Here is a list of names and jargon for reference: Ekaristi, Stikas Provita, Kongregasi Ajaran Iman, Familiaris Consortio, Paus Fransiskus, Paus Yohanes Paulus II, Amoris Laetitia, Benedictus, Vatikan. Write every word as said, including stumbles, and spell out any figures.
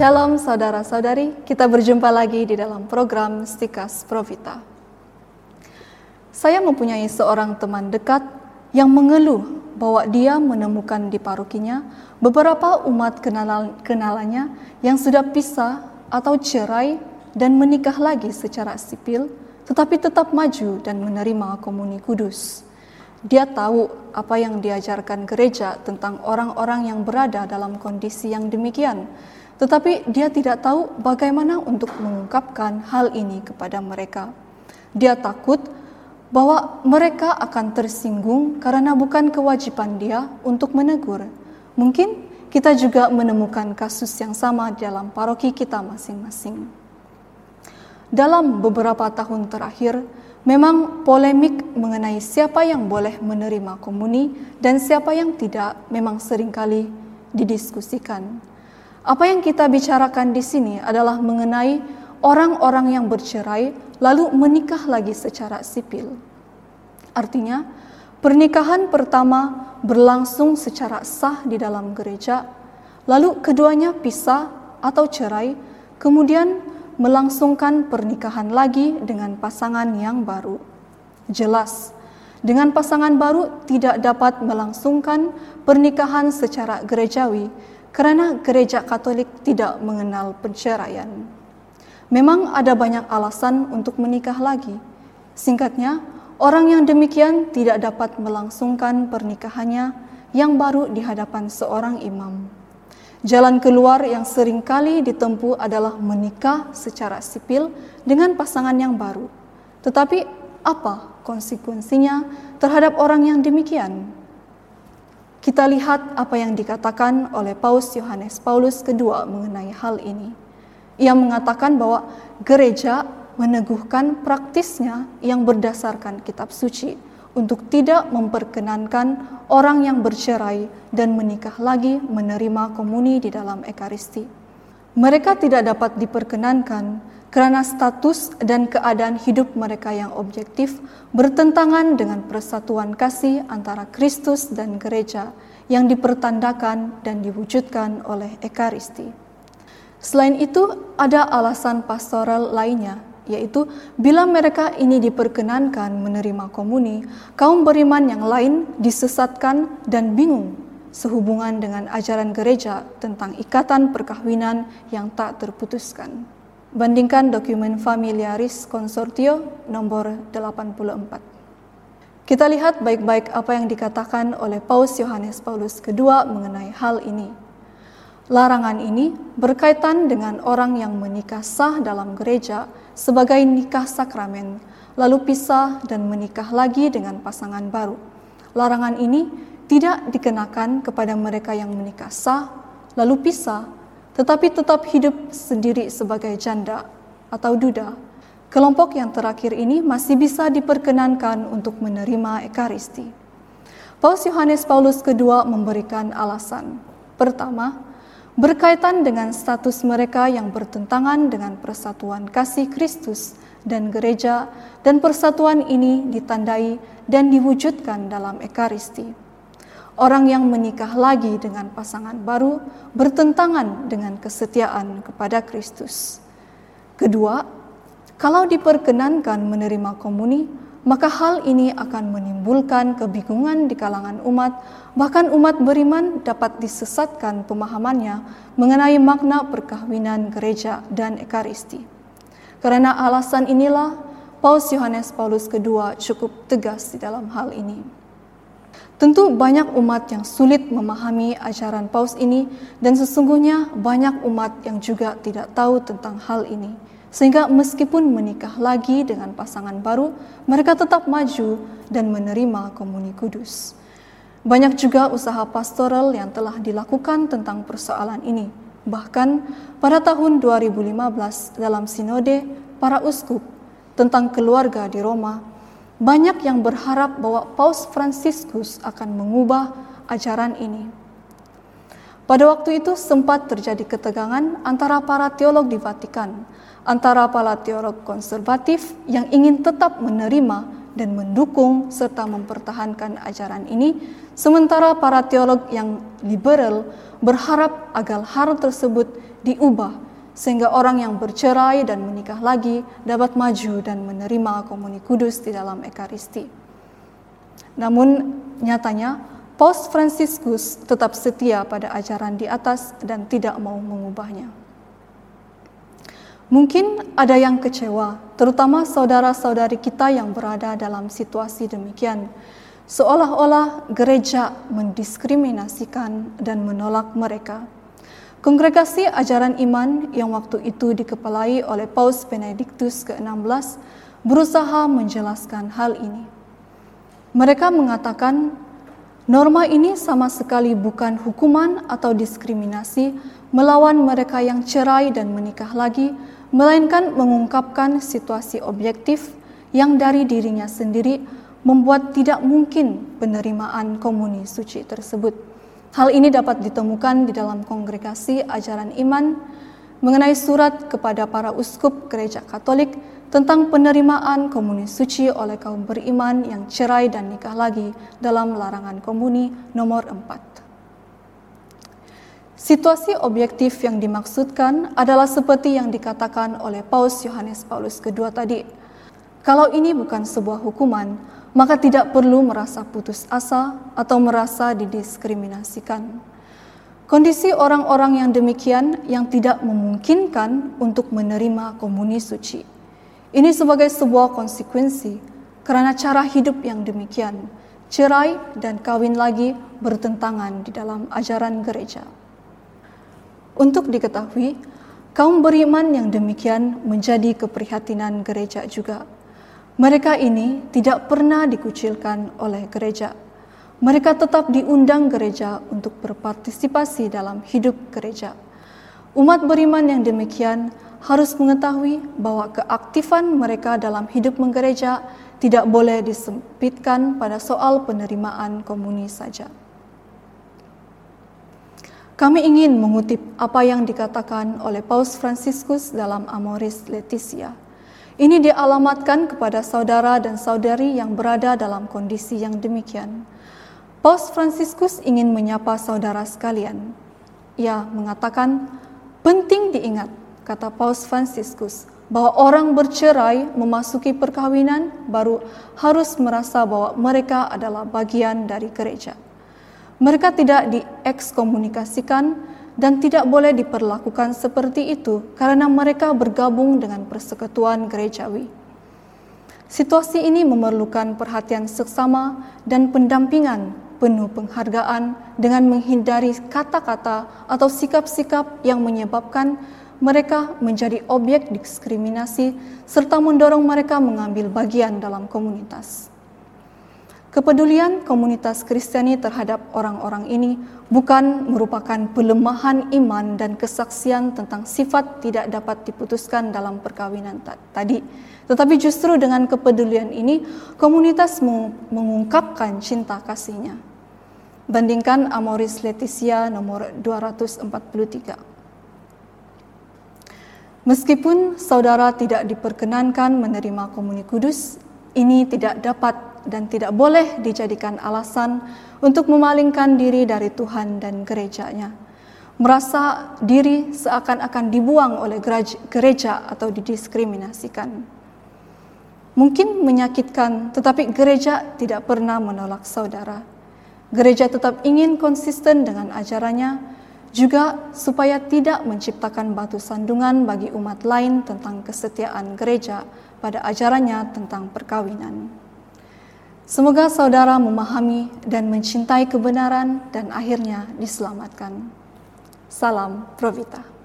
Shalom saudara-saudari, kita berjumpa lagi di dalam program Stikas Provita. Saya mempunyai seorang teman dekat yang mengeluh bahwa dia menemukan di parokinya beberapa umat kenalan, kenalannya yang sudah pisah atau cerai dan menikah lagi secara sipil, tetapi tetap maju dan menerima komuni kudus. Dia tahu apa yang diajarkan gereja tentang orang-orang yang berada dalam kondisi yang demikian, tetapi dia tidak tahu bagaimana untuk mengungkapkan hal ini kepada mereka. Dia takut bahwa mereka akan tersinggung karena bukan kewajiban dia untuk menegur. Mungkin kita juga menemukan kasus yang sama dalam paroki kita masing-masing. Dalam beberapa tahun terakhir, memang polemik mengenai siapa yang boleh menerima komuni dan siapa yang tidak memang seringkali didiskusikan. Apa yang kita bicarakan di sini adalah mengenai orang-orang yang bercerai lalu menikah lagi secara sipil. Artinya, pernikahan pertama berlangsung secara sah di dalam gereja, lalu keduanya pisah atau cerai, kemudian melangsungkan pernikahan lagi dengan pasangan yang baru. Jelas, dengan pasangan baru tidak dapat melangsungkan pernikahan secara gerejawi karena gereja Katolik tidak mengenal perceraian. Memang ada banyak alasan untuk menikah lagi. Singkatnya, orang yang demikian tidak dapat melangsungkan pernikahannya yang baru di hadapan seorang imam. Jalan keluar yang seringkali ditempuh adalah menikah secara sipil dengan pasangan yang baru. Tetapi apa konsekuensinya terhadap orang yang demikian? Kita lihat apa yang dikatakan oleh Paus Yohanes Paulus kedua mengenai hal ini. Ia mengatakan bahwa gereja meneguhkan praktisnya yang berdasarkan kitab suci untuk tidak memperkenankan orang yang bercerai dan menikah lagi menerima komuni di dalam Ekaristi. Mereka tidak dapat diperkenankan karena status dan keadaan hidup mereka yang objektif bertentangan dengan persatuan kasih antara Kristus dan gereja yang dipertandakan dan diwujudkan oleh Ekaristi. Selain itu, ada alasan pastoral lainnya, yaitu bila mereka ini diperkenankan menerima komuni, kaum beriman yang lain disesatkan dan bingung sehubungan dengan ajaran gereja tentang ikatan perkahwinan yang tak terputuskan. Bandingkan dokumen Familiaris Consortio nomor delapan puluh empat. Kita lihat baik-baik apa yang dikatakan oleh Paus Yohanes Paulus kedua mengenai hal ini. Larangan ini berkaitan dengan orang yang menikah sah dalam gereja sebagai nikah sakramen, lalu pisah dan menikah lagi dengan pasangan baru. Larangan ini tidak dikenakan kepada mereka yang menikah sah, lalu pisah, tetapi tetap hidup sendiri sebagai janda atau duda. Kelompok yang terakhir ini masih bisa diperkenankan untuk menerima Ekaristi. Paus Yohanes Paulus kedua memberikan alasan. Pertama, berkaitan dengan status mereka yang bertentangan dengan persatuan kasih Kristus dan gereja, dan persatuan ini ditandai dan diwujudkan dalam Ekaristi. Orang yang menikah lagi dengan pasangan baru bertentangan dengan kesetiaan kepada Kristus. Kedua, kalau diperkenankan menerima komuni, maka hal ini akan menimbulkan kebingungan di kalangan umat, bahkan umat beriman dapat disesatkan pemahamannya mengenai makna perkahwinan gereja dan Ekaristi. Karena alasan inilah, Paus Yohanes Paulus kedua cukup tegas di dalam hal ini. Tentu banyak umat yang sulit memahami ajaran Paus ini, dan sesungguhnya banyak umat yang juga tidak tahu tentang hal ini. Sehingga meskipun menikah lagi dengan pasangan baru, mereka tetap maju dan menerima komuni kudus. Banyak juga usaha pastoral yang telah dilakukan tentang persoalan ini. Bahkan pada tahun dua ribu lima belas dalam sinode para uskup tentang keluarga di Roma, banyak yang berharap bahwa Paus Fransiskus akan mengubah ajaran ini. Pada waktu itu sempat terjadi ketegangan antara para teolog di Vatikan, antara para teolog konservatif yang ingin tetap menerima dan mendukung serta mempertahankan ajaran ini, sementara para teolog yang liberal berharap agar hal tersebut diubah sehingga orang yang bercerai dan menikah lagi dapat maju dan menerima komuni kudus di dalam Ekaristi. Namun nyatanya, Paus Fransiskus tetap setia pada ajaran di atas dan tidak mau mengubahnya. Mungkin ada yang kecewa, terutama saudara-saudari kita yang berada dalam situasi demikian, seolah-olah gereja mendiskriminasikan dan menolak mereka. Kongregasi Ajaran Iman yang waktu itu dikepalai oleh Paus Benedictus ke enam belas berusaha menjelaskan hal ini. Mereka mengatakan, norma ini sama sekali bukan hukuman atau diskriminasi melawan mereka yang cerai dan menikah lagi, melainkan mengungkapkan situasi objektif yang dari dirinya sendiri membuat tidak mungkin penerimaan komuni suci tersebut. Hal ini dapat ditemukan di dalam Kongregasi Ajaran Iman mengenai surat kepada para uskup Gereja Katolik tentang penerimaan komuni suci oleh kaum beriman yang cerai dan nikah lagi dalam larangan komuni nomor empat. Situasi objektif yang dimaksudkan adalah seperti yang dikatakan oleh Paus Yohanes Paulus kedua tadi. Kalau ini bukan sebuah hukuman, maka tidak perlu merasa putus asa atau merasa didiskriminasikan. Kondisi orang-orang yang demikian yang tidak memungkinkan untuk menerima komuni suci. Ini sebagai sebuah konsekuensi karena cara hidup yang demikian, cerai dan kawin lagi bertentangan di dalam ajaran gereja. Untuk diketahui, kaum beriman yang demikian menjadi keprihatinan gereja juga. Mereka ini tidak pernah dikucilkan oleh gereja. Mereka tetap diundang gereja untuk berpartisipasi dalam hidup gereja. Umat beriman yang demikian harus mengetahui bahwa keaktifan mereka dalam hidup menggereja tidak boleh disempitkan pada soal penerimaan komuni saja. Kami ingin mengutip apa yang dikatakan oleh Paus Fransiskus dalam Amoris Laetitia. Ini dialamatkan kepada saudara dan saudari yang berada dalam kondisi yang demikian. Paus Fransiskus ingin menyapa saudara sekalian. Ia mengatakan, penting diingat, kata Paus Fransiskus, bahwa orang bercerai memasuki perkawinan baru harus merasa bahwa mereka adalah bagian dari gereja. Mereka tidak diekskomunikasikan dan tidak boleh diperlakukan seperti itu karena mereka bergabung dengan persekutuan gerejawi. Situasi ini memerlukan perhatian seksama dan pendampingan penuh penghargaan dengan menghindari kata-kata atau sikap-sikap yang menyebabkan mereka menjadi objek diskriminasi serta mendorong mereka mengambil bagian dalam komunitas. Kepedulian komunitas Kristiani terhadap orang-orang ini bukan merupakan pelemahan iman dan kesaksian tentang sifat tidak dapat diputuskan dalam perkawinan tadi. Tetapi justru dengan kepedulian ini, komunitas mengungkapkan cinta kasihnya. Bandingkan Amoris Laetitia nomor dua ratus empat puluh tiga. Meskipun saudara tidak diperkenankan menerima komuni kudus, ini tidak dapat dan tidak boleh dijadikan alasan untuk memalingkan diri dari Tuhan dan gerejanya. Merasa diri seakan-akan dibuang oleh gereja atau didiskriminasikan. Mungkin menyakitkan, tetapi gereja tidak pernah menolak saudara. Gereja tetap ingin konsisten dengan ajarannya, juga supaya tidak menciptakan batu sandungan bagi umat lain tentang kesetiaan gereja pada ajarannya tentang perkawinan. Semoga saudara memahami dan mencintai kebenaran dan akhirnya diselamatkan. Salam Provita.